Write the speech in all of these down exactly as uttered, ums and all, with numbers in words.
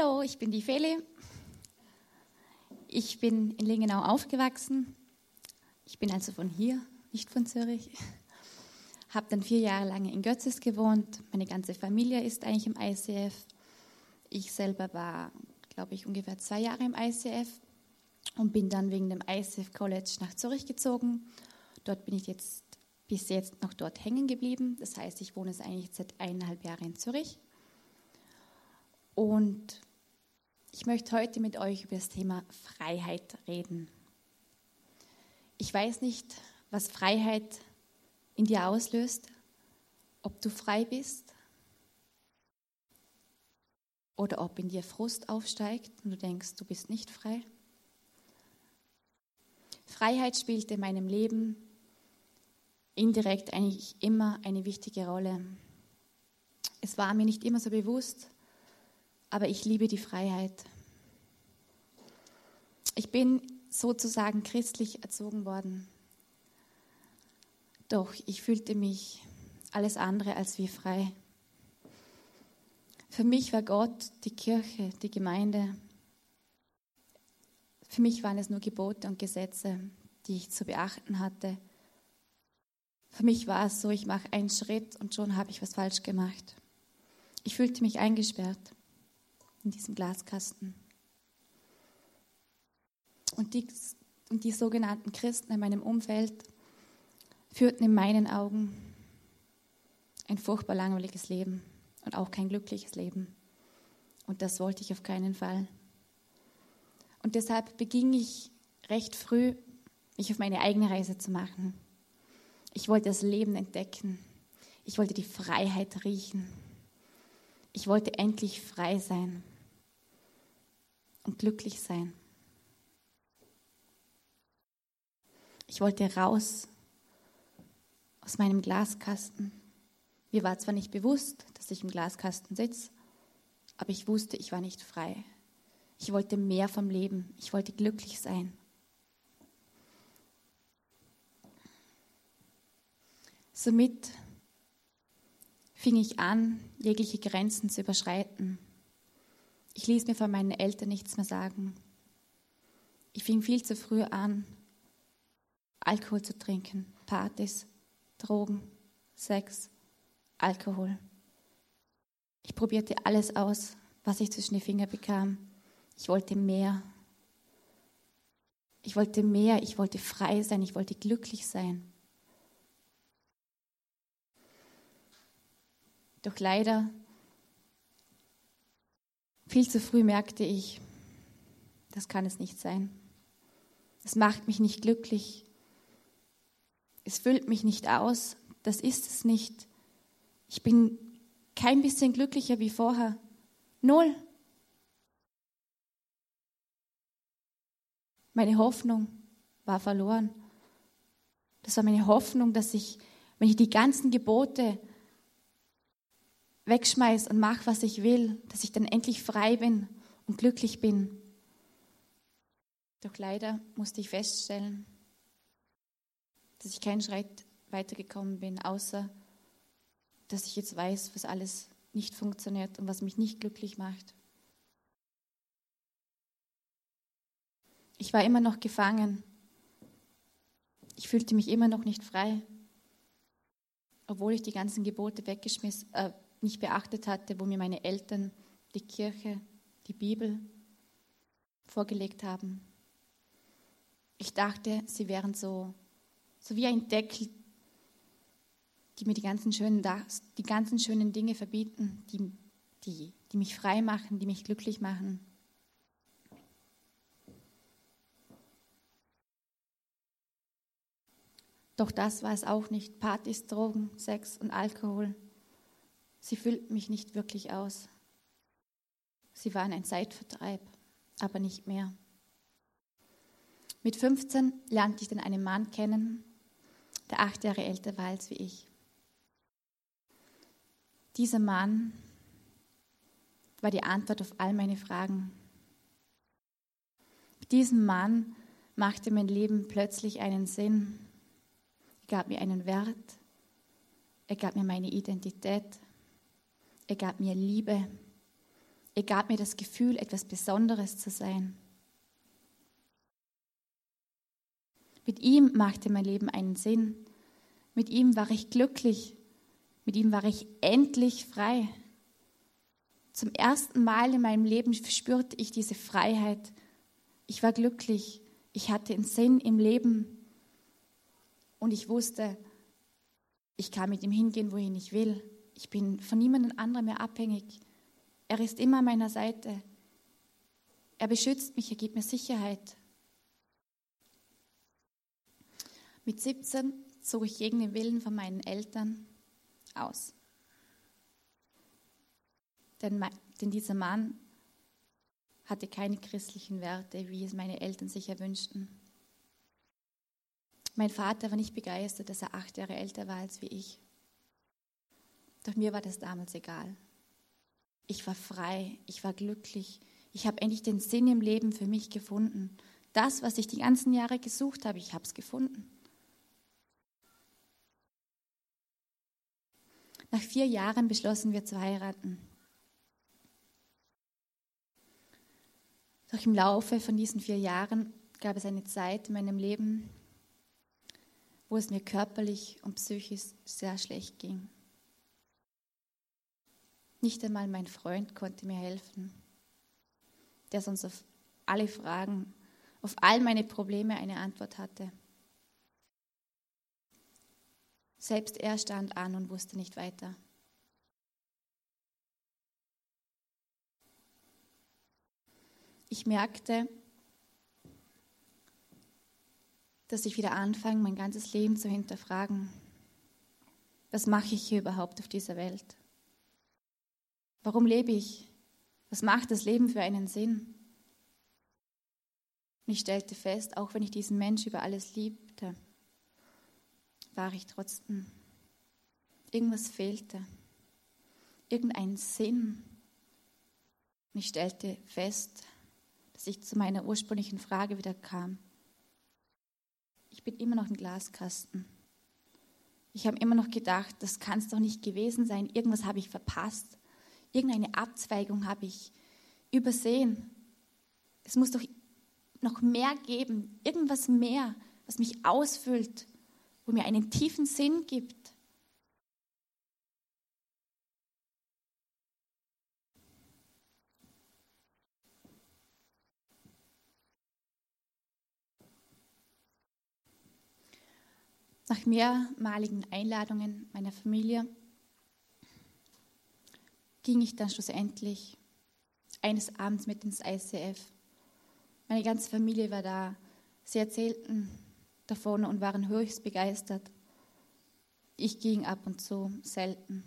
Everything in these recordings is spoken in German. Hallo, ich bin die Feli. Ich bin in Lingenau aufgewachsen. Ich bin also von hier, nicht von Zürich. Habe dann vier Jahre lang in Götzis gewohnt. Meine ganze Familie ist eigentlich im I C F. Ich selber war, glaube ich, ungefähr zwei Jahre im I C F und bin dann wegen dem I C F College nach Zürich gezogen. Dort bin ich jetzt bis jetzt noch dort hängen geblieben. Das heißt, ich wohne jetzt eigentlich seit eineinhalb Jahren in Zürich. Und ich möchte heute mit euch über das Thema Freiheit reden. Ich weiß nicht, was Freiheit in dir auslöst, ob du frei bist oder ob in dir Frust aufsteigt und du denkst, du bist nicht frei. Freiheit spielt in meinem Leben indirekt eigentlich immer eine wichtige Rolle. Es war mir nicht immer so bewusst, aber ich liebe die Freiheit. Ich bin sozusagen christlich erzogen worden. Doch ich fühlte mich alles andere als wie frei. Für mich war Gott, die Kirche, die Gemeinde. Für mich waren es nur Gebote und Gesetze, die ich zu beachten hatte. Für mich war es so, ich mache einen Schritt und schon habe ich was falsch gemacht. Ich fühlte mich eingesperrt in diesem Glaskasten. Und die, und die sogenannten Christen in meinem Umfeld führten in meinen Augen ein furchtbar langweiliges Leben und auch kein glückliches Leben. Und das wollte ich auf keinen Fall. Und deshalb beging ich recht früh, mich auf meine eigene Reise zu machen. Ich wollte das Leben entdecken. Ich wollte die Freiheit riechen. Ich wollte endlich frei sein und glücklich sein. Ich wollte raus aus meinem Glaskasten. Mir war zwar nicht bewusst, dass ich im Glaskasten sitze, aber ich wusste, ich war nicht frei. Ich wollte mehr vom Leben. Ich wollte glücklich sein. Somit fing ich an, jegliche Grenzen zu überschreiten. Ich ließ mir von meinen Eltern nichts mehr sagen. Ich fing viel zu früh an, Alkohol zu trinken, Partys, Drogen, Sex, Alkohol. Ich probierte alles aus, was ich zwischen die Finger bekam. Ich wollte mehr. Ich wollte mehr, ich wollte frei sein, ich wollte glücklich sein. Doch leider, viel zu früh merkte ich, das kann es nicht sein. Es macht mich nicht glücklich. Es füllt mich nicht aus, das ist es nicht. Ich bin kein bisschen glücklicher wie vorher. Null. Meine Hoffnung war verloren. Das war meine Hoffnung, dass ich, wenn ich die ganzen Gebote wegschmeiße und mache, was ich will, dass ich dann endlich frei bin und glücklich bin. Doch leider musste ich feststellen, dass ich keinen Schritt weitergekommen bin, außer dass ich jetzt weiß, was alles nicht funktioniert und was mich nicht glücklich macht. Ich war immer noch gefangen. Ich fühlte mich immer noch nicht frei, obwohl ich die ganzen Gebote weggeschmissen, äh, nicht beachtet hatte, wo mir meine Eltern, die Kirche, die Bibel vorgelegt haben. Ich dachte, sie wären so, so wie ein Deckel, die mir die ganzen schönen, die ganzen schönen Dinge verbieten, die, die, die mich frei machen, die mich glücklich machen. Doch das war es auch nicht. Partys, Drogen, Sex und Alkohol. Sie füllten mich nicht wirklich aus. Sie waren ein Zeitvertreib, aber nicht mehr. Mit fünfzehn lernte ich dann einen Mann kennen, der acht Jahre älter war als wie ich. Dieser Mann war die Antwort auf all meine Fragen. Mit diesem Mann machte mein Leben plötzlich einen Sinn. Er gab mir einen Wert, er gab mir meine Identität, er gab mir Liebe, Er gab mir das Gefühl, etwas Besonderes zu sein. Mit ihm machte mein Leben einen Sinn. Mit ihm war ich glücklich. Mit ihm war ich endlich frei. Zum ersten Mal in meinem Leben spürte ich diese Freiheit. Ich war glücklich. Ich hatte einen Sinn im Leben. Und ich wusste, ich kann mit ihm hingehen, wohin ich will. Ich bin von niemandem anderen mehr abhängig. Er ist immer an meiner Seite. Er beschützt mich, er gibt mir Sicherheit. Mit siebzehn zog ich gegen den Willen von meinen Eltern aus. Denn, denn dieser Mann hatte keine christlichen Werte, wie es meine Eltern sich erwünschten. Mein Vater war nicht begeistert, dass er acht Jahre älter war als wie ich. Doch mir war das damals egal. Ich war frei, ich war glücklich. Ich habe endlich den Sinn im Leben für mich gefunden. Das, was ich die ganzen Jahre gesucht habe, ich habe es gefunden. Nach vier Jahren beschlossen wir zu heiraten. Doch im Laufe von diesen vier Jahren gab es eine Zeit in meinem Leben, wo es mir körperlich und psychisch sehr schlecht ging. Nicht einmal mein Freund konnte mir helfen, der sonst auf alle Fragen, auf all meine Probleme eine Antwort hatte. Selbst er stand an und wusste nicht weiter. Ich merkte, dass ich wieder anfange, mein ganzes Leben zu hinterfragen. Was mache ich hier überhaupt auf dieser Welt? Warum lebe ich? Was macht das Leben für einen Sinn? Und ich stellte fest, auch wenn ich diesen Menschen über alles liebte, war ich trotzdem. Irgendwas fehlte. Irgendein Sinn. Und ich stellte fest, dass ich zu meiner ursprünglichen Frage wieder kam. Ich bin immer noch ein Glaskasten. Ich habe immer noch gedacht, das kann es doch nicht gewesen sein. Irgendwas habe ich verpasst. Irgendeine Abzweigung habe ich übersehen. Es muss doch noch mehr geben. Irgendwas mehr, was mich ausfüllt, wo mir einen tiefen Sinn gibt. Nach mehrmaligen Einladungen meiner Familie ging ich dann schlussendlich eines Abends mit ins I C F. Meine ganze Familie war da. Sie erzählten davon und waren höchst begeistert. Ich ging ab und zu, selten.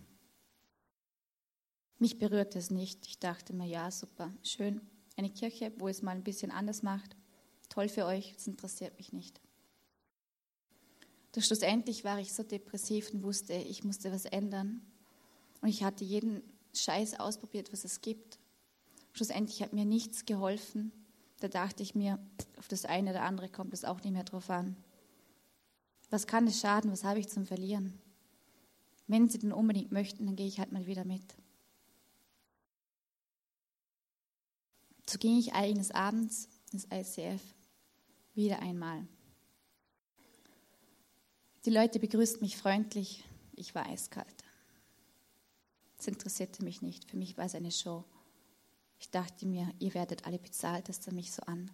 Mich berührte es nicht. Ich dachte mir, ja, super, schön. Eine Kirche, wo es mal ein bisschen anders macht. Toll für euch, es interessiert mich nicht. Doch schlussendlich war ich so depressiv und wusste, ich musste was ändern. Und ich hatte jeden Scheiß ausprobiert, was es gibt. Schlussendlich hat mir nichts geholfen. Da dachte ich mir, auf das eine oder andere kommt es auch nicht mehr drauf an. Was kann es schaden? Was habe ich zum Verlieren? Wenn sie denn unbedingt möchten, dann gehe ich halt mal wieder mit. So ging ich eines Abends ins I C F wieder einmal. Die Leute begrüßten mich freundlich, ich war eiskalt. Es interessierte mich nicht, für mich war es eine Show. Ich dachte mir, ihr werdet alle bezahlt, dass ihr mich so an,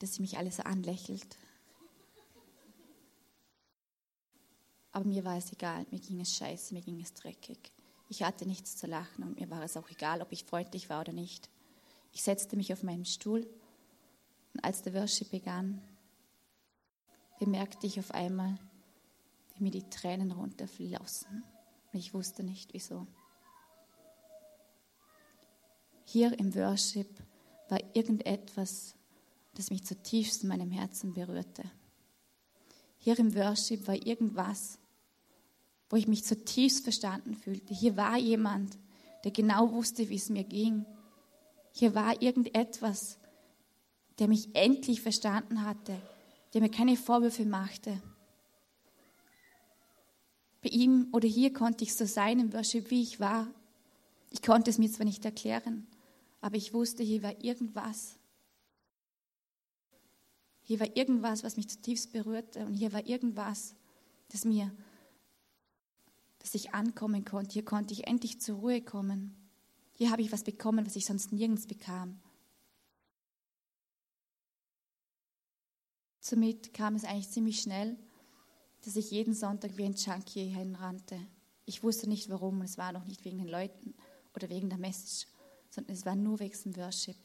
dass ihr mich alle so anlächelt. Aber mir war es egal, mir ging es scheiße, mir ging es dreckig. Ich hatte nichts zu lachen und mir war es auch egal, ob ich freundlich war oder nicht. Ich setzte mich auf meinen Stuhl und als der Worship begann, bemerkte ich auf einmal, mir die Tränen runterflossen und ich wusste nicht, wieso. Hier im Worship war irgendetwas, das mich zutiefst in meinem Herzen berührte. Hier im Worship war irgendwas, wo ich mich zutiefst verstanden fühlte. Hier war jemand, der genau wusste, wie es mir ging. Hier war irgendetwas, der mich endlich verstanden hatte, der mir keine Vorwürfe machte. Bei ihm oder hier konnte ich so sein im Worship, wie ich war. Ich konnte es mir zwar nicht erklären, Aber ich wusste, hier war irgendwas. Hier war irgendwas, was mich zutiefst berührte. Und hier war irgendwas, das mir, dass ich ankommen konnte. Hier konnte ich endlich zur Ruhe kommen. Hier habe ich was bekommen, was ich sonst nirgends bekam. Somit kam es eigentlich ziemlich schnell, dass ich jeden Sonntag wie ein Junkie hinrannte. Ich wusste nicht warum, und es war noch nicht wegen den Leuten oder wegen der Message, sondern es war nur wegen dem Worship.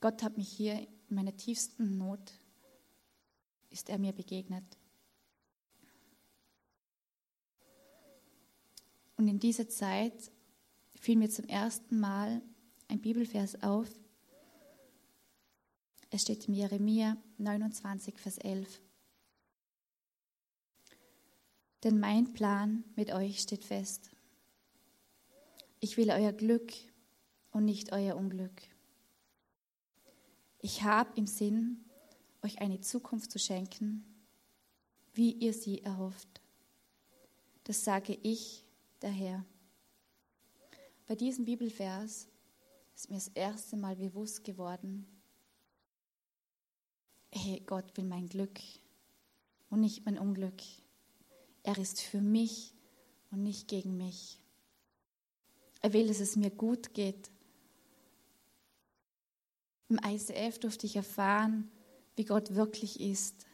Gott hat mich hier in meiner tiefsten Not, ist er mir begegnet. Und in dieser Zeit fiel mir zum ersten Mal ein Bibelvers auf. Es steht in Jeremia neunundzwanzig, Vers elf. Denn mein Plan mit euch steht fest. Ich will euer Glück und nicht euer Unglück. Ich habe im Sinn, euch eine Zukunft zu schenken, wie ihr sie erhofft. Das sage ich, der Herr. Bei diesem Bibelvers ist mir das erste Mal bewusst geworden, hey, Gott will mein Glück und nicht mein Unglück. Er ist für mich und nicht gegen mich. Er will, dass es mir gut geht. Im I C F durfte ich erfahren, wie Gott wirklich ist.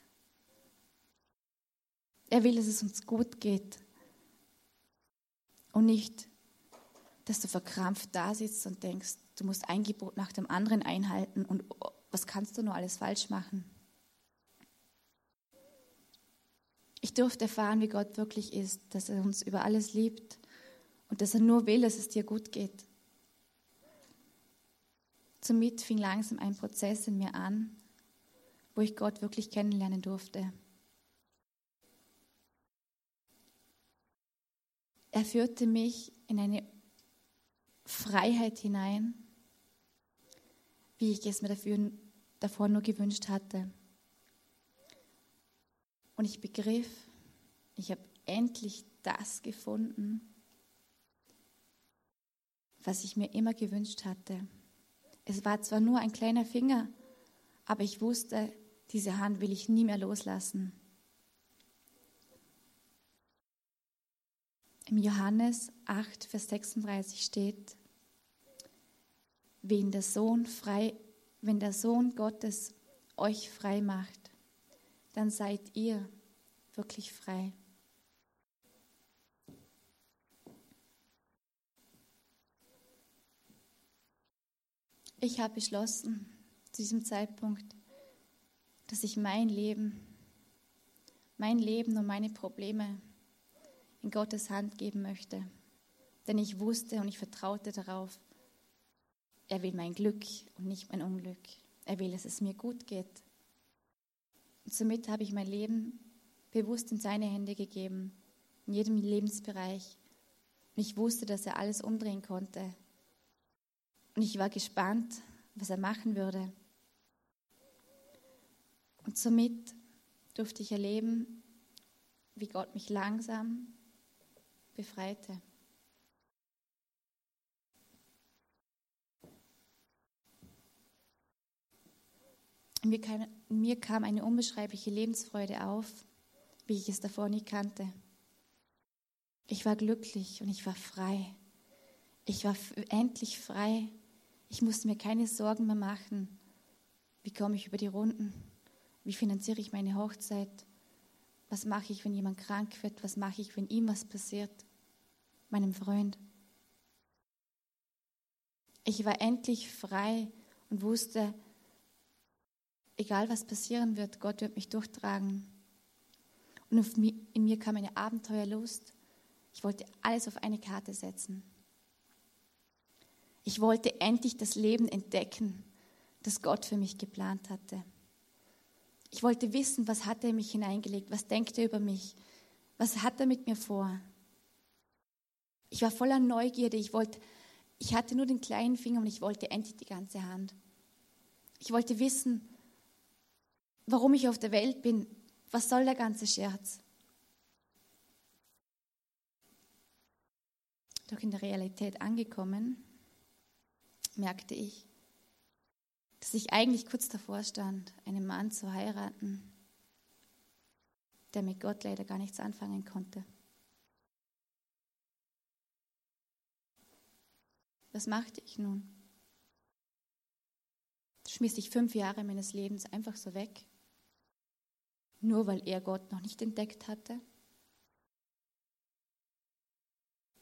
Er will, dass es uns gut geht und nicht, dass du verkrampft da sitzt und denkst, du musst ein Gebot nach dem anderen einhalten und was kannst du nur alles falsch machen. Ich durfte erfahren, wie Gott wirklich ist, dass er uns über alles liebt und dass er nur will, dass es dir gut geht. Somit fing langsam ein Prozess in mir an, wo ich Gott wirklich kennenlernen durfte. Er führte mich in eine Freiheit hinein, wie ich es mir dafür, davor nur gewünscht hatte. Und ich begriff, ich habe endlich das gefunden, was ich mir immer gewünscht hatte. Es war zwar nur ein kleiner Finger, aber ich wusste, diese Hand will ich nie mehr loslassen. Im Johannes acht, Vers sechsunddreißig steht, Wenn der Sohn frei, wenn der Sohn Gottes euch frei macht, dann seid ihr wirklich frei. Ich habe beschlossen, zu diesem Zeitpunkt, dass ich mein Leben, mein Leben und meine Probleme in Gottes Hand geben möchte. Denn ich wusste und ich vertraute darauf, er will mein Glück und nicht mein Unglück. Er will, dass es mir gut geht. Und somit habe ich mein Leben bewusst in seine Hände gegeben, in jedem Lebensbereich. Und ich wusste, dass er alles umdrehen konnte. Und ich war gespannt, was er machen würde. Und somit durfte ich erleben, wie Gott mich langsam befreite. Mir kam, mir kam eine unbeschreibliche Lebensfreude auf, wie ich es davor nie kannte. Ich war glücklich und ich war frei. Ich war f- endlich frei. Ich musste mir keine Sorgen mehr machen. Wie komme ich über die Runden? Wie finanziere ich meine Hochzeit? Was mache ich, wenn jemand krank wird? Was mache ich, wenn ihm was passiert? Meinem Freund. Ich war endlich frei und wusste, egal was passieren wird, Gott wird mich durchtragen. Und in mir kam eine Abenteuerlust. Ich wollte alles auf eine Karte setzen. Ich wollte endlich das Leben entdecken, das Gott für mich geplant hatte. Ich wollte wissen, was hat er in mich hineingelegt, was denkt er über mich, was hat er mit mir vor. Ich war voller Neugierde. Ich wollte, ich hatte nur den kleinen Finger und ich wollte endlich die ganze Hand. Ich wollte wissen, warum ich auf der Welt bin, was soll der ganze Scherz? Doch in der Realität angekommen, merkte ich, dass ich eigentlich kurz davor stand, einen Mann zu heiraten, der mit Gott leider gar nichts anfangen konnte. Was machte ich nun? Schmiss ich fünf Jahre meines Lebens einfach so weg, nur weil er Gott noch nicht entdeckt hatte?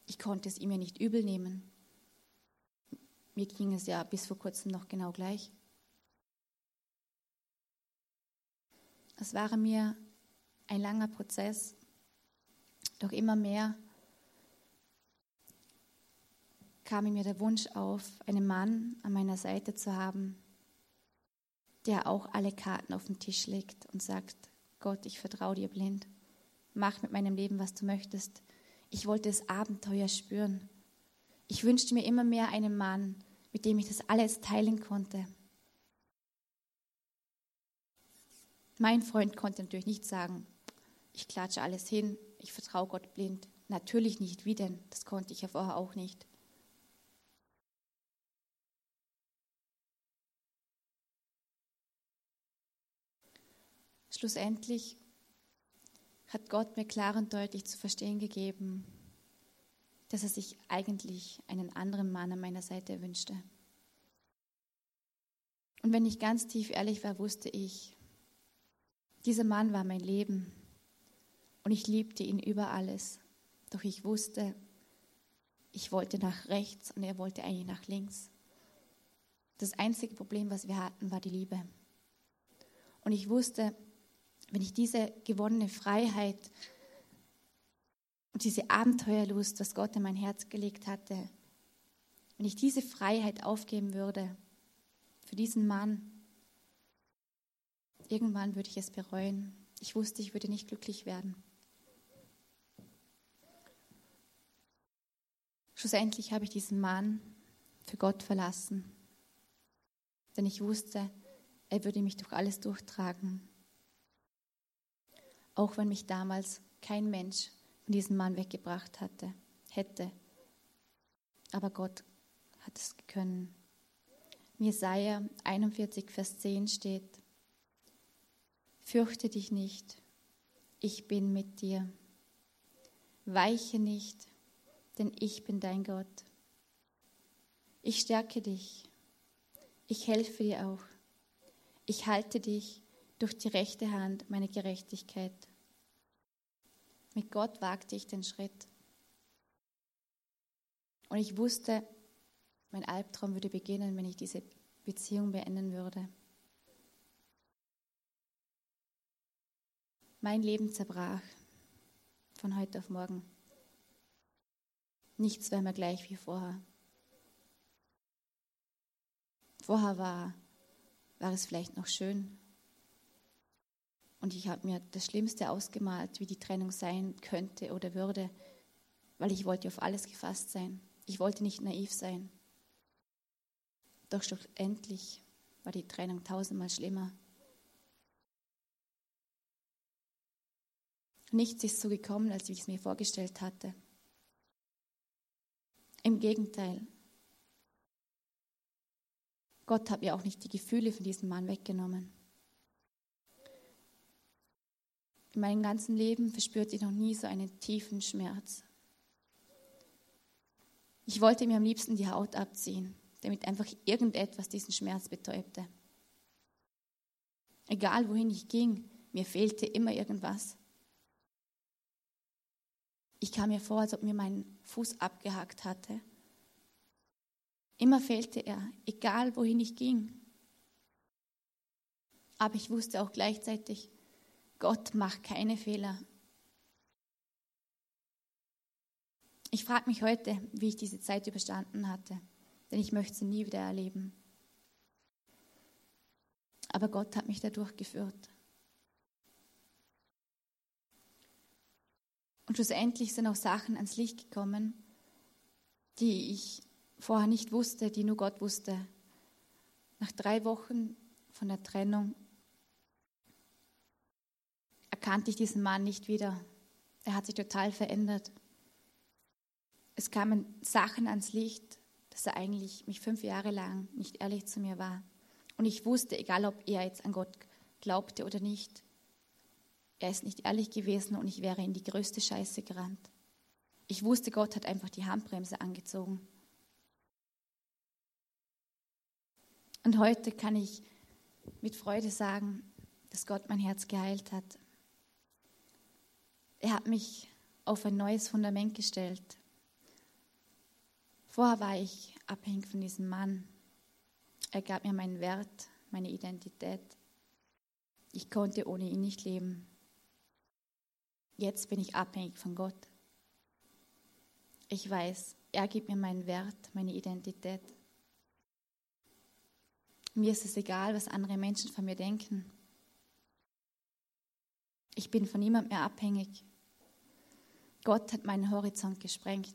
Ich konnte es ihm ja nicht übel nehmen. Mir ging es ja bis vor kurzem noch genau gleich. Es war mir ein langer Prozess, doch immer mehr kam in mir der Wunsch auf, einen Mann an meiner Seite zu haben, der auch alle Karten auf den Tisch legt und sagt, Gott, ich vertraue dir blind, mach mit meinem Leben, was du möchtest. Ich wollte das Abenteuer spüren. Ich wünschte mir immer mehr einen Mann, mit dem ich das alles teilen konnte. Mein Freund konnte natürlich nicht sagen, ich klatsche alles hin, ich vertraue Gott blind. Natürlich nicht, wie denn? Das konnte ich ja vorher auch nicht. Schlussendlich hat Gott mir klar und deutlich zu verstehen gegeben, dass er sich eigentlich einen anderen Mann an meiner Seite wünschte. Und wenn ich ganz tief ehrlich war, wusste ich, dieser Mann war mein Leben und ich liebte ihn über alles. Doch ich wusste, ich wollte nach rechts und er wollte eigentlich nach links. Das einzige Problem, was wir hatten, war die Liebe. Und ich wusste, wenn ich diese gewonnene Freiheit und diese Abenteuerlust, was Gott in mein Herz gelegt hatte, wenn ich diese Freiheit aufgeben würde für diesen Mann, irgendwann würde ich es bereuen. Ich wusste, ich würde nicht glücklich werden. Schlussendlich habe ich diesen Mann für Gott verlassen, denn ich wusste, er würde mich durch alles durchtragen. Auch wenn mich damals kein Mensch von diesem Mann weggebracht hatte, hätte. Aber Gott hat es können. In Jesaja einundvierzig, Vers zehn steht, fürchte dich nicht, ich bin mit dir. Weiche nicht, denn ich bin dein Gott. Ich stärke dich, ich helfe dir auch. Ich halte dich durch die rechte Hand meiner Gerechtigkeit. Mit Gott wagte ich den Schritt. Und ich wusste, mein Albtraum würde beginnen, wenn ich diese Beziehung beenden würde. Mein Leben zerbrach von heute auf morgen. Nichts war mehr gleich wie vorher. Vorher war, war es vielleicht noch schön. Und ich habe mir das Schlimmste ausgemalt, wie die Trennung sein könnte oder würde, weil ich wollte auf alles gefasst sein. Ich wollte nicht naiv sein. Doch schlussendlich war die Trennung tausendmal schlimmer. Nichts ist so gekommen, als wie ich es mir vorgestellt hatte. Im Gegenteil. Gott hat mir auch nicht die Gefühle von diesem Mann weggenommen. In meinem ganzen Leben verspürte ich noch nie so einen tiefen Schmerz. Ich wollte mir am liebsten die Haut abziehen, damit einfach irgendetwas diesen Schmerz betäubte. Egal wohin ich ging, mir fehlte immer irgendwas. Ich kam mir vor, als ob mir mein Fuß abgehackt hatte. Immer fehlte er, egal wohin ich ging. Aber ich wusste auch gleichzeitig, Gott macht keine Fehler. Ich frage mich heute, wie ich diese Zeit überstanden hatte, denn ich möchte sie nie wieder erleben. Aber Gott hat mich da durchgeführt. Und schlussendlich sind auch Sachen ans Licht gekommen, die ich vorher nicht wusste, die nur Gott wusste. Nach drei Wochen von der Trennung erkannte ich diesen Mann nicht wieder. Er hat sich total verändert. Es kamen Sachen ans Licht, dass er eigentlich mich fünf Jahre lang nicht ehrlich zu mir war. Und ich wusste, egal ob er jetzt an Gott glaubte oder nicht, er ist nicht ehrlich gewesen und ich wäre in die größte Scheiße gerannt. Ich wusste, Gott hat einfach die Handbremse angezogen. Und heute kann ich mit Freude sagen, dass Gott mein Herz geheilt hat. Er hat mich auf ein neues Fundament gestellt. Vorher war ich abhängig von diesem Mann. Er gab mir meinen Wert, meine Identität. Ich konnte ohne ihn nicht leben. Jetzt bin ich abhängig von Gott. Ich weiß, er gibt mir meinen Wert, meine Identität. Mir ist es egal, was andere Menschen von mir denken. Ich bin von niemandem mehr abhängig. Gott hat meinen Horizont gesprengt.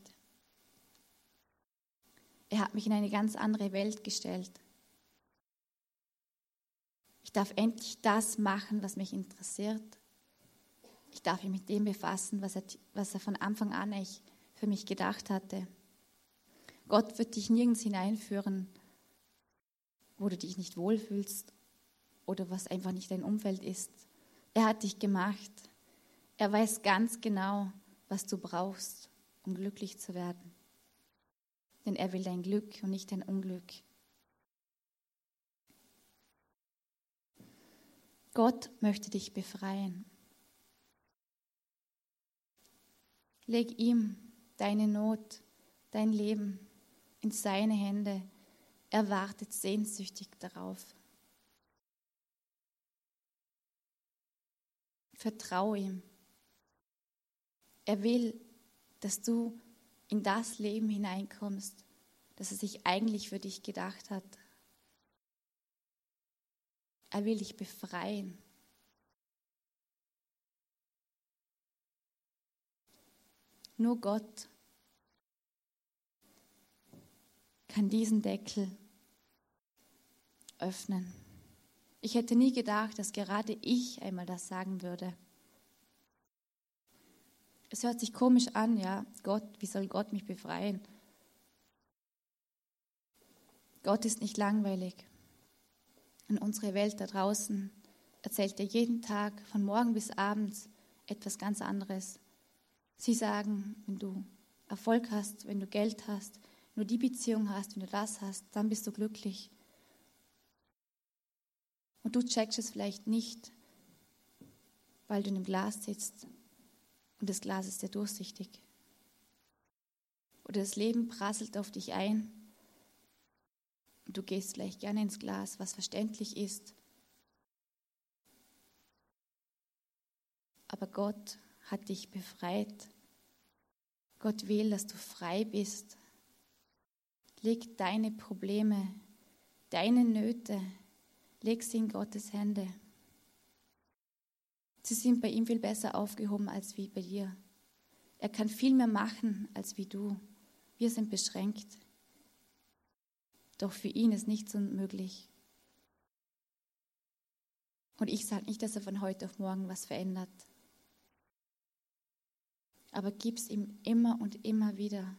Er hat mich in eine ganz andere Welt gestellt. Ich darf endlich das machen, was mich interessiert. Ich darf mich mit dem befassen, was er, was er von Anfang an ich für mich gedacht hatte. Gott wird dich nirgends hineinführen, wo du dich nicht wohlfühlst oder was einfach nicht dein Umfeld ist. Er hat dich gemacht. Er weiß ganz genau, was du brauchst, um glücklich zu werden. Denn er will dein Glück und nicht dein Unglück. Gott möchte dich befreien. Leg ihm deine Not, dein Leben in seine Hände. Er wartet sehnsüchtig darauf. Vertraue ihm. Er will, dass du in das Leben hineinkommst, das er sich eigentlich für dich gedacht hat. Er will dich befreien. Nur Gott kann diesen Deckel öffnen. Ich hätte nie gedacht, dass gerade ich einmal das sagen würde. Es hört sich komisch an, ja, Gott, wie soll Gott mich befreien? Gott ist nicht langweilig. Und unsere Welt da draußen erzählt dir jeden Tag, von morgen bis abends, etwas ganz anderes. Sie sagen, wenn du Erfolg hast, wenn du Geld hast, wenn du die Beziehung hast, wenn du das hast, dann bist du glücklich. Und du checkst es vielleicht nicht, weil du in einem Glas sitzt und das Glas ist ja durchsichtig. Oder das Leben prasselt auf dich ein und du gehst vielleicht gerne ins Glas, was verständlich ist. Aber Gott hat dich befreit. Gott will, dass du frei bist. Leg deine Probleme, deine Nöte, leg sie in Gottes Hände. Sie sind bei ihm viel besser aufgehoben als wie bei dir. Er kann viel mehr machen als wie du. Wir sind beschränkt. Doch für ihn ist nichts unmöglich. Und ich sage nicht, dass er von heute auf morgen was verändert. Aber gib's ihm immer und immer wieder.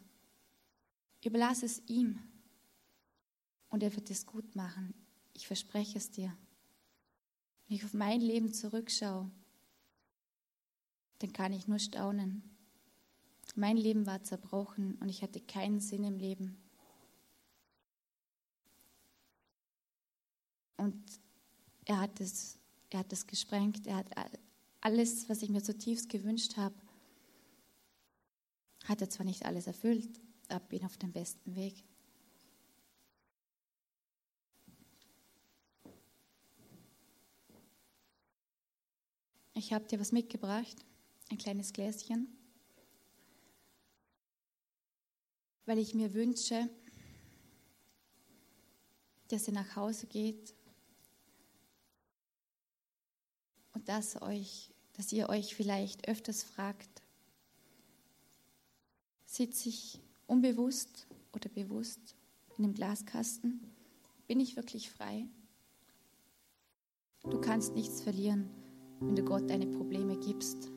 Überlass es ihm. Und er wird es gut machen. Ich verspreche es dir. Wenn ich auf mein Leben zurückschaue, dann kann ich nur staunen. Mein Leben war zerbrochen und ich hatte keinen Sinn im Leben. Und er hat es, er hat es gesprengt. Er hat alles, was ich mir zutiefst gewünscht habe, hat er zwar nicht alles erfüllt, aber bin auf dem besten Weg. Ich habe dir was mitgebracht, ein kleines Gläschen, weil ich mir wünsche, dass ihr nach Hause geht und dass, euch, dass ihr euch vielleicht öfters fragt, sitze ich unbewusst oder bewusst in dem Glaskasten? Bin ich wirklich frei? Du kannst nichts verlieren, wenn du Gott deine Probleme gibst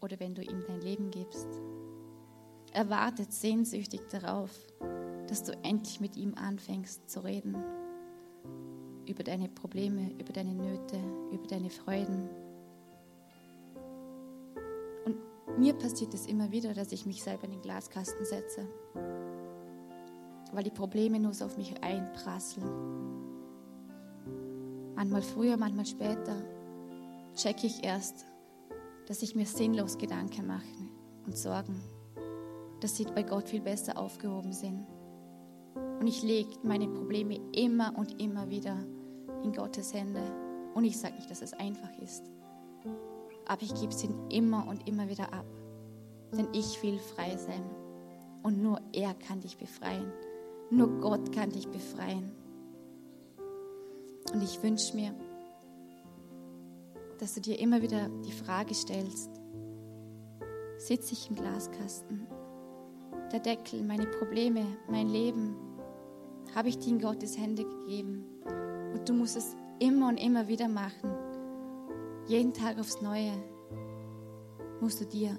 oder wenn du ihm dein Leben gibst. Er wartet sehnsüchtig darauf, dass du endlich mit ihm anfängst zu reden. Über deine Probleme, über deine Nöte, über deine Freuden. Und mir passiert es immer wieder, dass ich mich selber in den Glaskasten setze, weil die Probleme nur so auf mich einprasseln. Manchmal früher, manchmal später checke ich erst, dass ich mir sinnlos Gedanken mache und Sorgen, dass sie bei Gott viel besser aufgehoben sind. Und ich lege meine Probleme immer und immer wieder in Gottes Hände. Und ich sage nicht, dass es einfach ist, aber ich gebe sie immer und immer wieder ab. Denn ich will frei sein. Und nur er kann dich befreien. Nur Gott kann dich befreien. Und ich wünsche mir, dass du dir immer wieder die Frage stellst, sitze ich im Glaskasten? Der Deckel, meine Probleme, mein Leben, habe ich die in Gottes Hände gegeben? Und du musst es immer und immer wieder machen. Jeden Tag aufs Neue musst du dir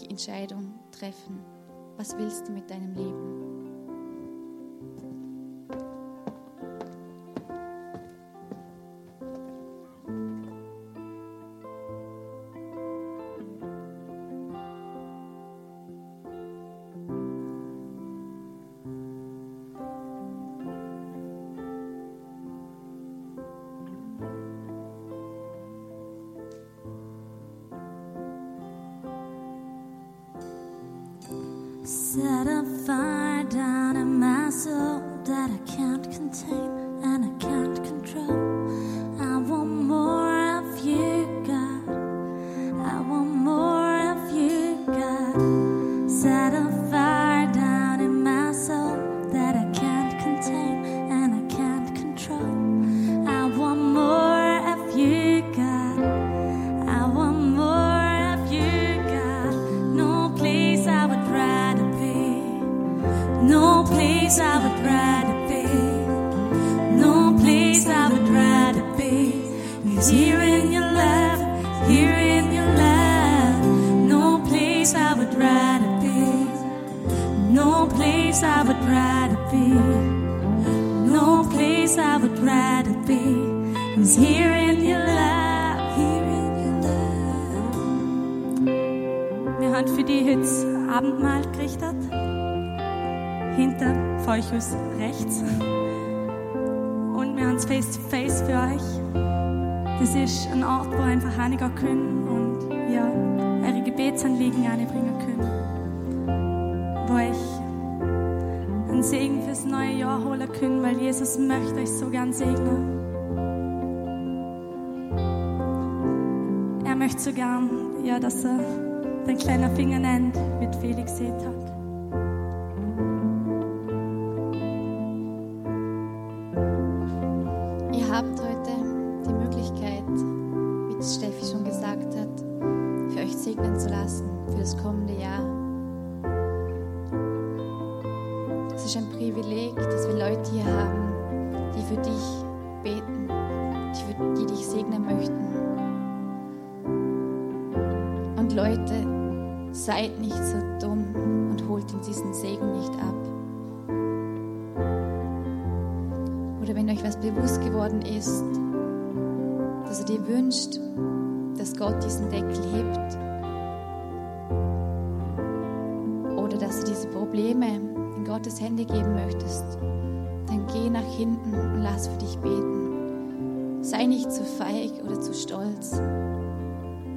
die Entscheidung treffen. Was willst du mit deinem Leben? Set a fire down in my soul that I can't contain and I can't control. I want more of you, God. I want more of you, God. Set a fire down in my soul that I can't contain and I can't control. I want more of you, God. I want more of you, God. No place I would rather. No place I would rather be. No place I would rather be. It's here in your love, here in your love. No place I would rather be. No place I would rather be. No place I would rather be. It's here in your love, here in your love. Wir haben für die Hits Abendmahl gerichtet. Hinter Feuchus rechts. Und wir haben es face to face für euch. Das ist ein Ort, wo ihr einfach reinigen könnt und ihr eure Gebetsanliegen reinbringen könnt. Wo euch einen Segen fürs neue Jahr holen könnt, weil Jesus möchte euch so gern segnen. Er möchte so gern, ja, dass er den kleinen Finger nennt, mit Felix seht hat. Ihr habt heute die Möglichkeit, wie Steffi schon gesagt hat, für euch segnen zu lassen für das kommende Jahr. Es ist ein Privileg, dass wir Leute hier haben, die für dich beten, die, für, die dich segnen möchten. Und Leute, seid nicht so dumm und holt uns diesen Segen nicht ab. Oder wenn euch was bewusst geworden ist, dass ihr dir wünscht, dass Gott diesen Deckel hebt oder dass du diese Probleme in Gottes Hände geben möchtest, dann geh nach hinten und lass für dich beten. Sei nicht zu feig oder zu stolz.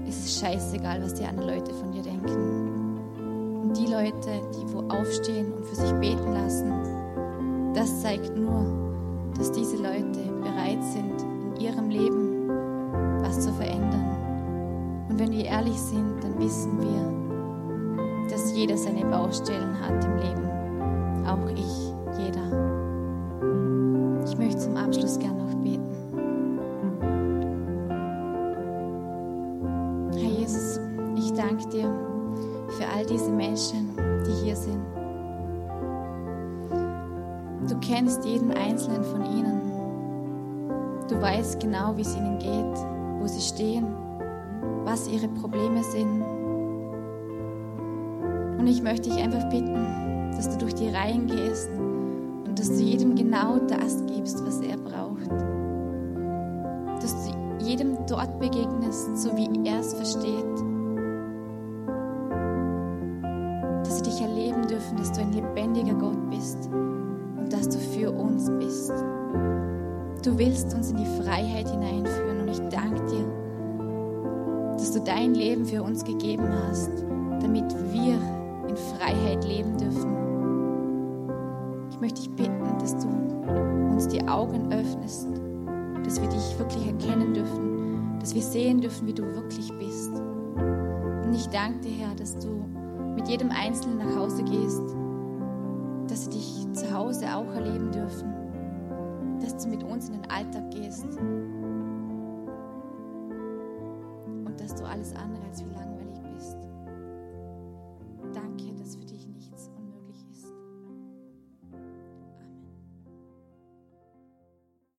Es ist scheißegal, was die anderen Leute von dir denken. Und die Leute, die wo aufstehen und für sich beten lassen, das zeigt nur, dass diese Leute bereit sind, in ihrem Leben was zu verändern. Und wenn wir ehrlich sind, dann wissen wir, dass jeder seine Baustellen hat im Leben. Auch ich, jeder. Ich möchte zum Abschluss gerne noch beten. Herr Jesus, ich danke dir für all diese Menschen, die hier sind. Du kennst jeden einzelnen von ihnen. Du weißt genau, wie es ihnen geht, wo sie stehen, was ihre Probleme sind. Und ich möchte dich einfach bitten, dass du durch die Reihen gehst und dass du jedem genau das gibst, was er braucht. Dass du jedem dort begegnest, so wie er es versteht. Dass sie dich erleben dürfen, dass du ein lebendiger Gott bist und dass du für uns bist. Du willst uns in die Freiheit hineinführen und ich danke dir, dass du dein Leben für uns gegeben hast, damit wir in Freiheit leben dürfen. Ich möchte dich bitten, dass du uns die Augen öffnest, dass wir dich wirklich erkennen dürfen, dass wir sehen dürfen, wie du wirklich bist. Und ich danke dir, Herr, dass du mit jedem Einzelnen nach Hause gehst, dass sie dich zu Hause auch erleben dürfen, dass du mit uns in den Alltag gehst und dass du alles andere als wie lange